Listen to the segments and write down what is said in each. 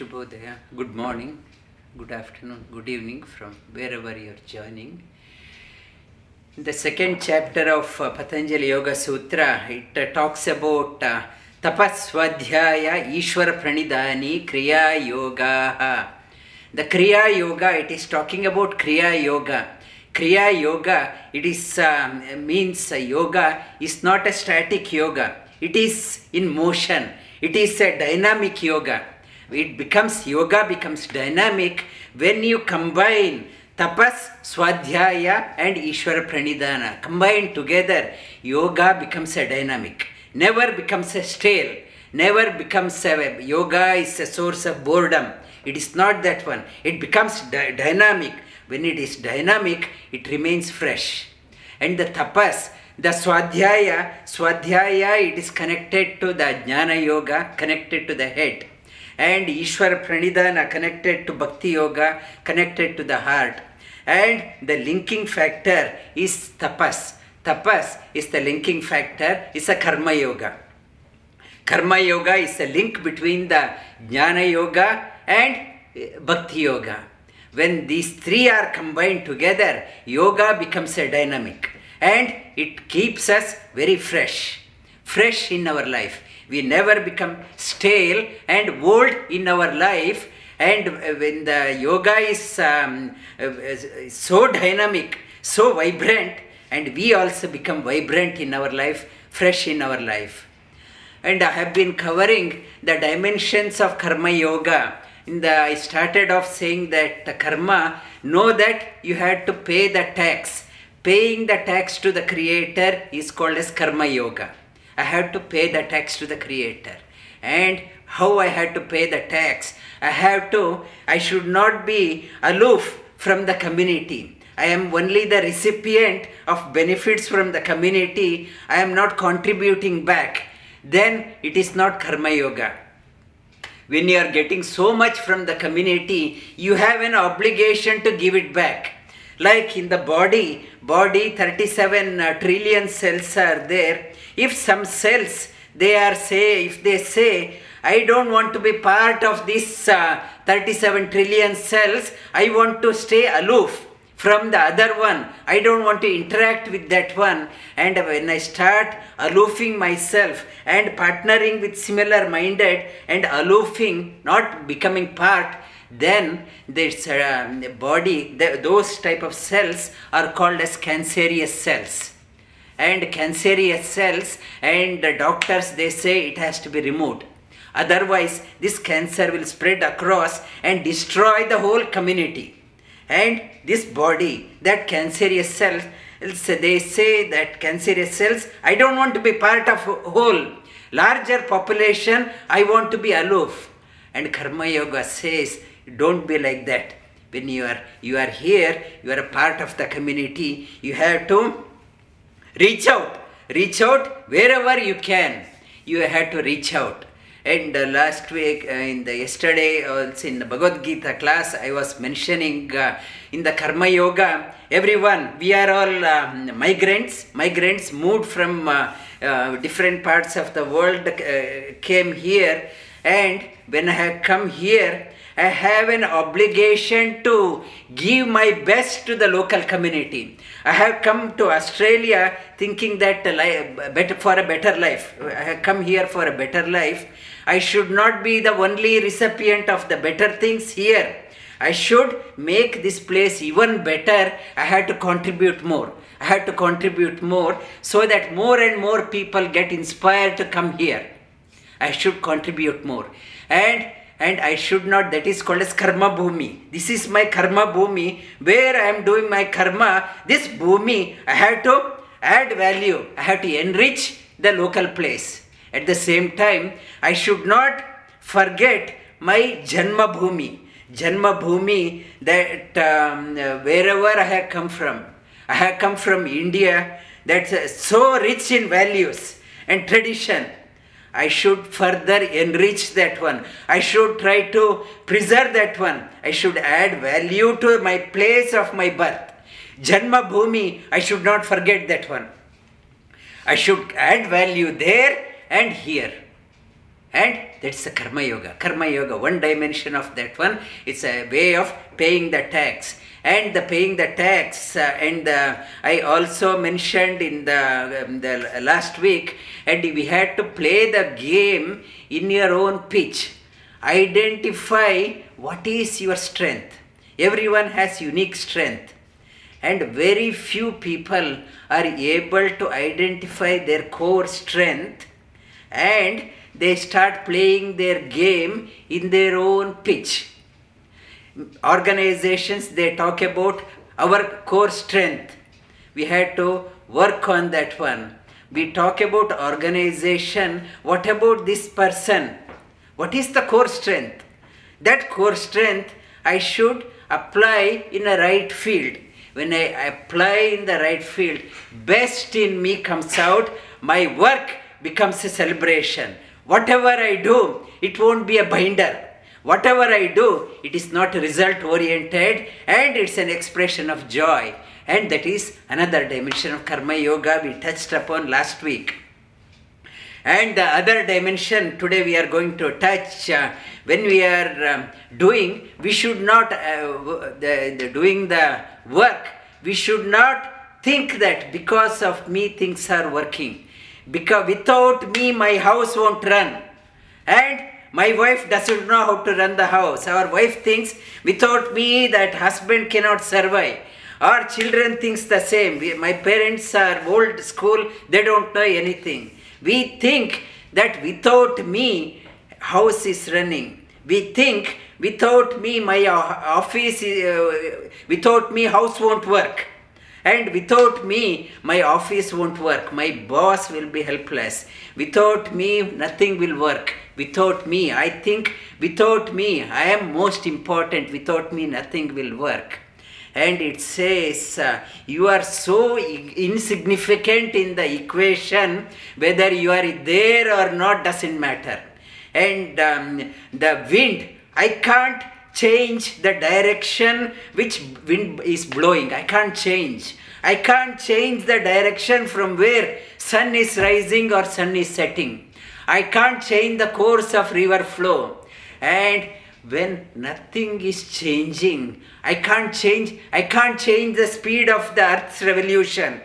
Shubhodaya, good morning, good afternoon, good evening from wherever you are joining. In the second chapter of Patanjali Yoga Sutra, it talks about tapa-swadhyaya-ishwara-pranidhana kriya yoga. The kriya yoga, it is talking about kriya yoga. Kriya yoga, it is means yoga is not a static yoga. It is in motion. It is a dynamic yoga. Yoga becomes dynamic when you combine tapas, swadhyaya and Ishvara Pranidhana. Combined together, yoga becomes a dynamic. Never becomes a stale. Never becomes a yoga is a source of boredom. It is not that one. It becomes dynamic. When it is dynamic, it remains fresh. And the tapas, the swadhyaya, it is connected to the jnana yoga, connected to the head. And Ishvara Pranidhana, connected to Bhakti Yoga, connected to the heart. And the linking factor is tapas. Tapas is the linking factor, is a karma yoga. Karma yoga is a link between the jnana yoga and Bhakti Yoga. When these three are combined together, yoga becomes a dynamic. And it keeps us very fresh in our life. We never become stale and old in our life. And when the yoga is so dynamic, so vibrant, and we also become vibrant in our life, fresh in our life. And I have been covering the dimensions of karma yoga. I started off saying that the karma, know that you had to pay the tax. Paying the tax to the creator is called as karma yoga. I had to pay the tax to the creator. And how I had to pay the tax? I should not be aloof from the community. I am only the recipient of benefits from the community. I am not contributing back. Then it is not karma yoga. When you are getting so much from the community, you have an obligation to give it back. Like in the body 37 trillion cells are there. If some cells, if they say, I don't want to be part of this 37 trillion cells, I want to stay aloof from the other one. I don't want to interact with that one. And when I start aloofing myself and partnering with similar-minded and aloofing, not becoming part, then this body, those type of cells are called as cancerous cells. And cancerous cells, and the doctors, they say it has to be removed. Otherwise, this cancer will spread across and destroy the whole community. And this body, that cancerous cells, they say that cancerous cells, I don't want to be part of whole. Larger population, I want to be aloof. And karma yoga says, don't be like that. When you are here, you are a part of the community. You have to reach out wherever you can. You have to reach out. And last week, yesterday, also in the Bhagavad Gita class, I was mentioning in the karma yoga, everyone, we are all migrants moved from different parts of the world, came here. And when I have come here, I have an obligation to give my best to the local community. I have come to Australia thinking that I have come here for a better life. I should not be the only recipient of the better things here. I should make this place even better. I had to contribute more. So that more and more people get inspired to come here. I should contribute more. And I should not, that is called as Karma Bhoomi. This is my Karma Bhoomi, where I am doing my karma. This Bhoomi, I have to add value. I have to enrich the local place. At the same time, I should not forget my Janma Bhoomi. Janma Bhoomi, that wherever I have come from. I have come from India, that's so rich in values and tradition. I should further enrich that one. I should try to preserve that one. I should add value to my place of my birth. Janma Bhoomi, I should not forget that one. I should add value there and here. And that's the Karma Yoga. Karma Yoga, one dimension of that one, it's a way of paying the tax. And the paying the tax, I also mentioned in the last week, and we had to play the game in your own pitch. Identify what is your strength. Everyone has unique strength. And very few people are able to identify their core strength, and they start playing their game in their own pitch. Organizations, they talk about our core strength. We had to work on that one. We talk about organization. What about this person? What is the core strength? That core strength I should apply in a right field. When I apply in the right field, best in me comes out. My work becomes a celebration. Whatever I do, it won't be a binder. Whatever I do, it is not result oriented, and it's an expression of joy. And that is another dimension of Karma Yoga we touched upon last week. And the other dimension today we are going to touch, when we are doing, we should not, doing the work, we should not think that because of me things are working. Because without me my house won't run. And my wife doesn't know how to run the house. Our wife thinks without me that husband cannot survive. Our children thinks the same. My parents are old school, they don't know anything. We think that without me house is running. We think without me my office, without me house won't work. And without me, my office won't work. My boss will be helpless. Without me, nothing will work. Without me, I think without me, I am most important. Without me, nothing will work. And it says, you are so insignificant in the equation, whether you are there or not doesn't matter. And the wind, I can't change the direction which wind is blowing. I can't change. I can't change the direction from where sun is rising or sun is setting. I can't change the course of river flow. And when nothing is changing, I can't change the speed of the earth's revolution.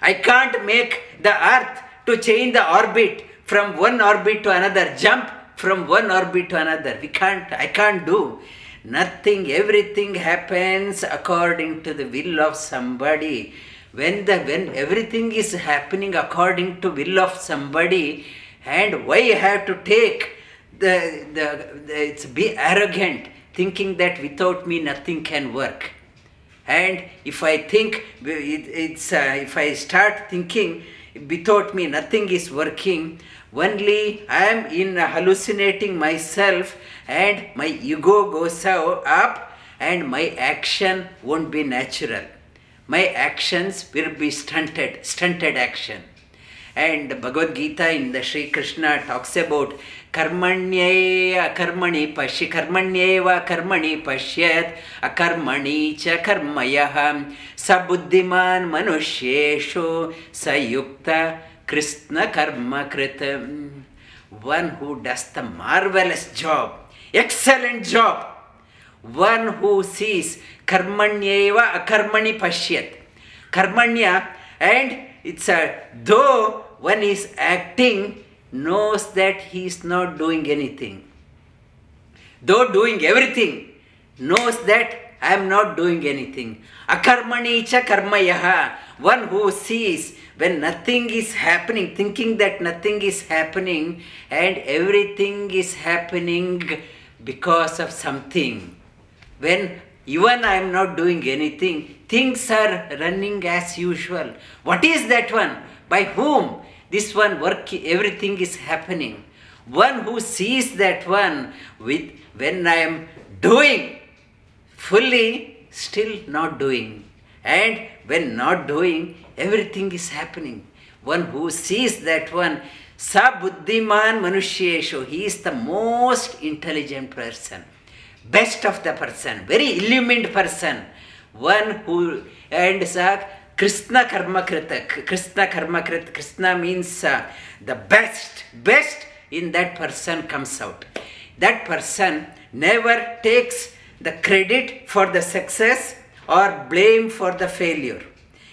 I can't make the earth to change the orbit from one orbit to another, jump from one orbit to another. I can't do. Nothing, everything happens according to the will of somebody. When everything is happening according to will of somebody, and why I have to take it's be arrogant, thinking that without me nothing can work. And if I think, if I start thinking, without me nothing is working, only I am in hallucinating myself, and my ego goes up and my action won't be natural. My actions will be stunted action. And Bhagavad Gita in the Sri Krishna talks about Karmanyeva Karmani Pashyat, Akarmani Cha Karmanyaham Sabuddhiman Manusheshu Sayukta Krishna Karma Kritam. One who does the marvelous job, excellent job. One who sees Karmanyeva Karmani Pashyat. Karmanya, and it's though one is acting, knows that he is not doing anything. Though doing everything, knows that I am not doing anything. Akarmani Cha Karmayaha. One who sees when nothing is happening, thinking that nothing is happening, and everything is happening because of something. When even I am not doing anything, things are running as usual. What is that one? By whom? This one work, everything is happening. One who sees that one with when I am doing fully, still not doing. And when not doing, everything is happening. One who sees that one, sa buddhiman manushyeshu, he is the most intelligent person, best of the person, very illumined person. One who, and Krishna Karma Krita, Krishna Karma Krita, Krishna means the best in that person comes out. That person never takes the credit for the success or blame for the failure.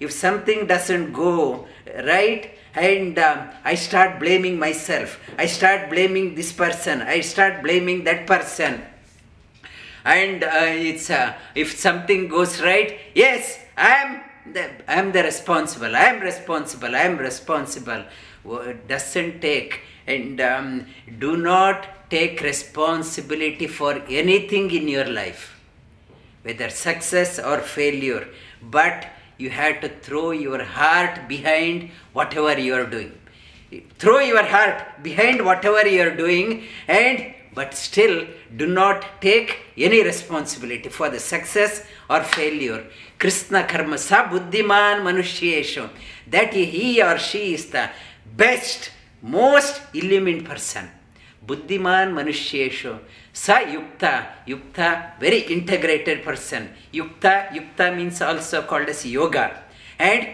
If something doesn't go right, and I start blaming myself, I start blaming this person, I start blaming that person, and if something goes right, yes, I am responsible. Doesn't take, and do not take responsibility for anything in your life, whether success or failure, but you have to throw your heart behind whatever you are doing. Throw your heart behind whatever you are doing, but still do not take any responsibility for the success or failure. Krishna Karma sa buddhiman manushyeshu. That he or she is the best, most illumined person. Buddhiman manushyeshu. Sa yukta. Yukta, very integrated person. Yukta means also called as yoga. And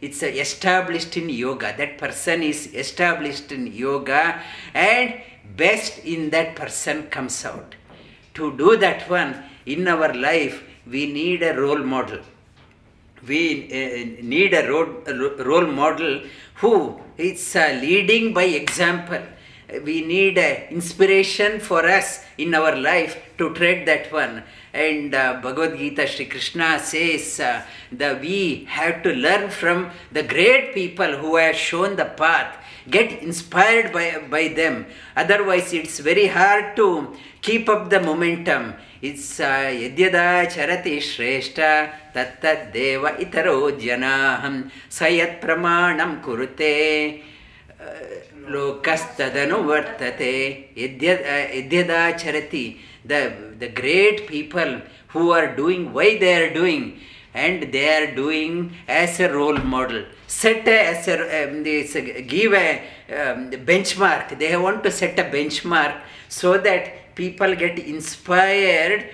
it's established in yoga. That person is established in yoga, and best in that person comes out. To do that one, in our life, we need a role model. We need a role model who is leading by example. We need inspiration for us in our life to tread that one. And Bhagavad Gita, Sri Krishna says that we have to learn from the great people who have shown the path. Get inspired by them. Otherwise, it's very hard to keep up the momentum. It's Yidyada Charati Sreshta Tattat Deva Itaro Janaham, Sayat Pramanam Kurute. The great people who are doing why they are doing, and they are doing as a role model. Give a benchmark. They want to set a benchmark so that people get inspired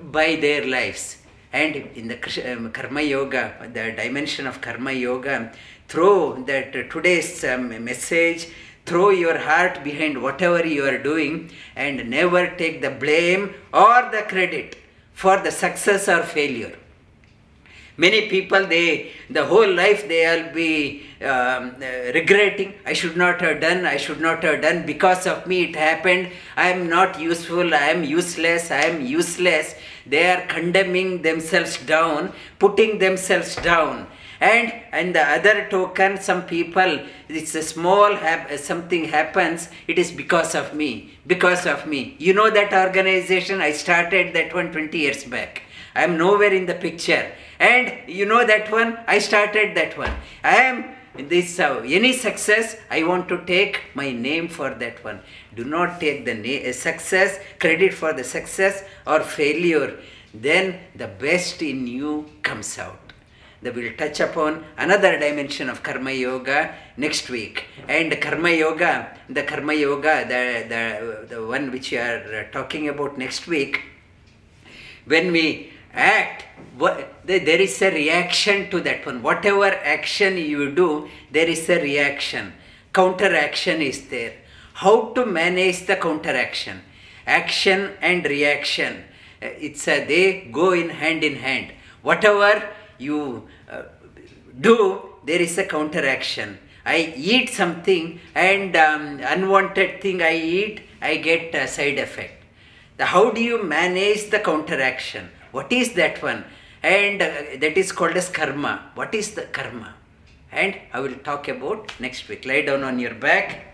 by their lives. And in the Karma Yoga, the dimension of Karma Yoga, throw that today's message, throw your heart behind whatever you are doing, and never take the blame or the credit for the success or failure. Many people, the whole life they will be regretting, I should not have done, because of me it happened, I am not useful, I am useless. They are condemning themselves down, putting themselves down. And the other token, some people, it's a small, something happens, it is because of me. You know that organization, I started that one 20 years back. I am nowhere in the picture. And you know that one, I started that one. Any success, I want to take my name for that one. Do not take the credit for the success or failure. Then the best in you comes out. That will touch upon another dimension of Karma Yoga next week. And Karma Yoga, the one which we are talking about next week, when we act, there is a reaction to that one. Whatever action you do, there is a reaction. Counteraction is there. How to manage the counteraction? Action and reaction, they go in hand. Whatever you do, there is a counteraction. I eat something, and unwanted thing I eat, I get a side effect. How do you manage the counteraction? What is that one? And that is called as karma. What is the karma? And I will talk about next week. Lie down on your back.